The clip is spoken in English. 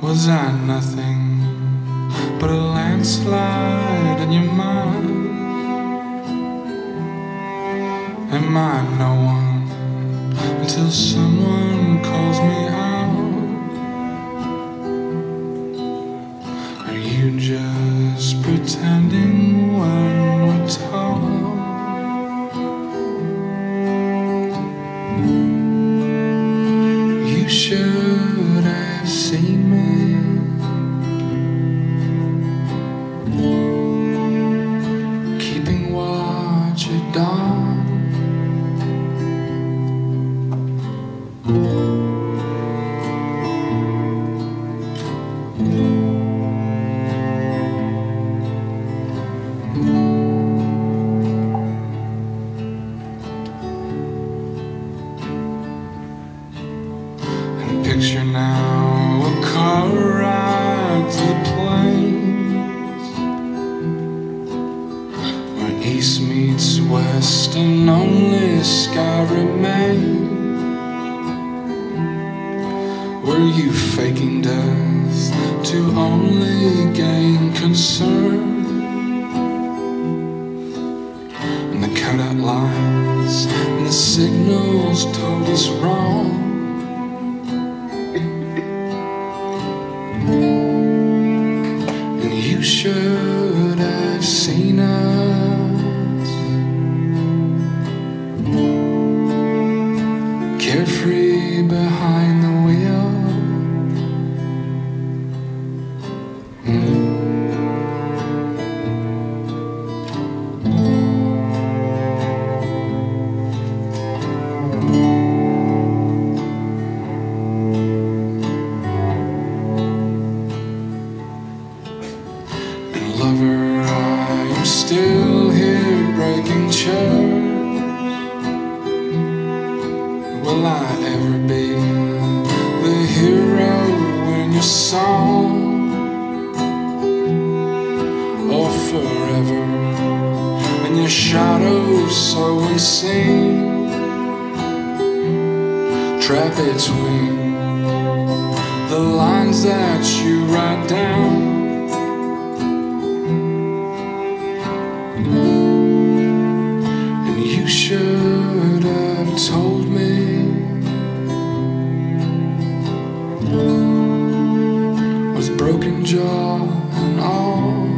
Was I nothing but a landslide in your mind? Am I no one until someone calls me out? Are you just pretending when we're tall? You should have seen me. Keeping watch at dawn. Picture now a car ride to the plains, where east meets west and only sky remains. Were you faking death to only gain concern? And the cutout lines and the signals told us wrong. You should have seen us, carefree behind the wheel. Lover, I am still here breaking chairs. Will I ever be the hero in your song? Or forever in your shadow so unseen, trapped between the lines that you write down? And you should have told me. With broken jaw and all.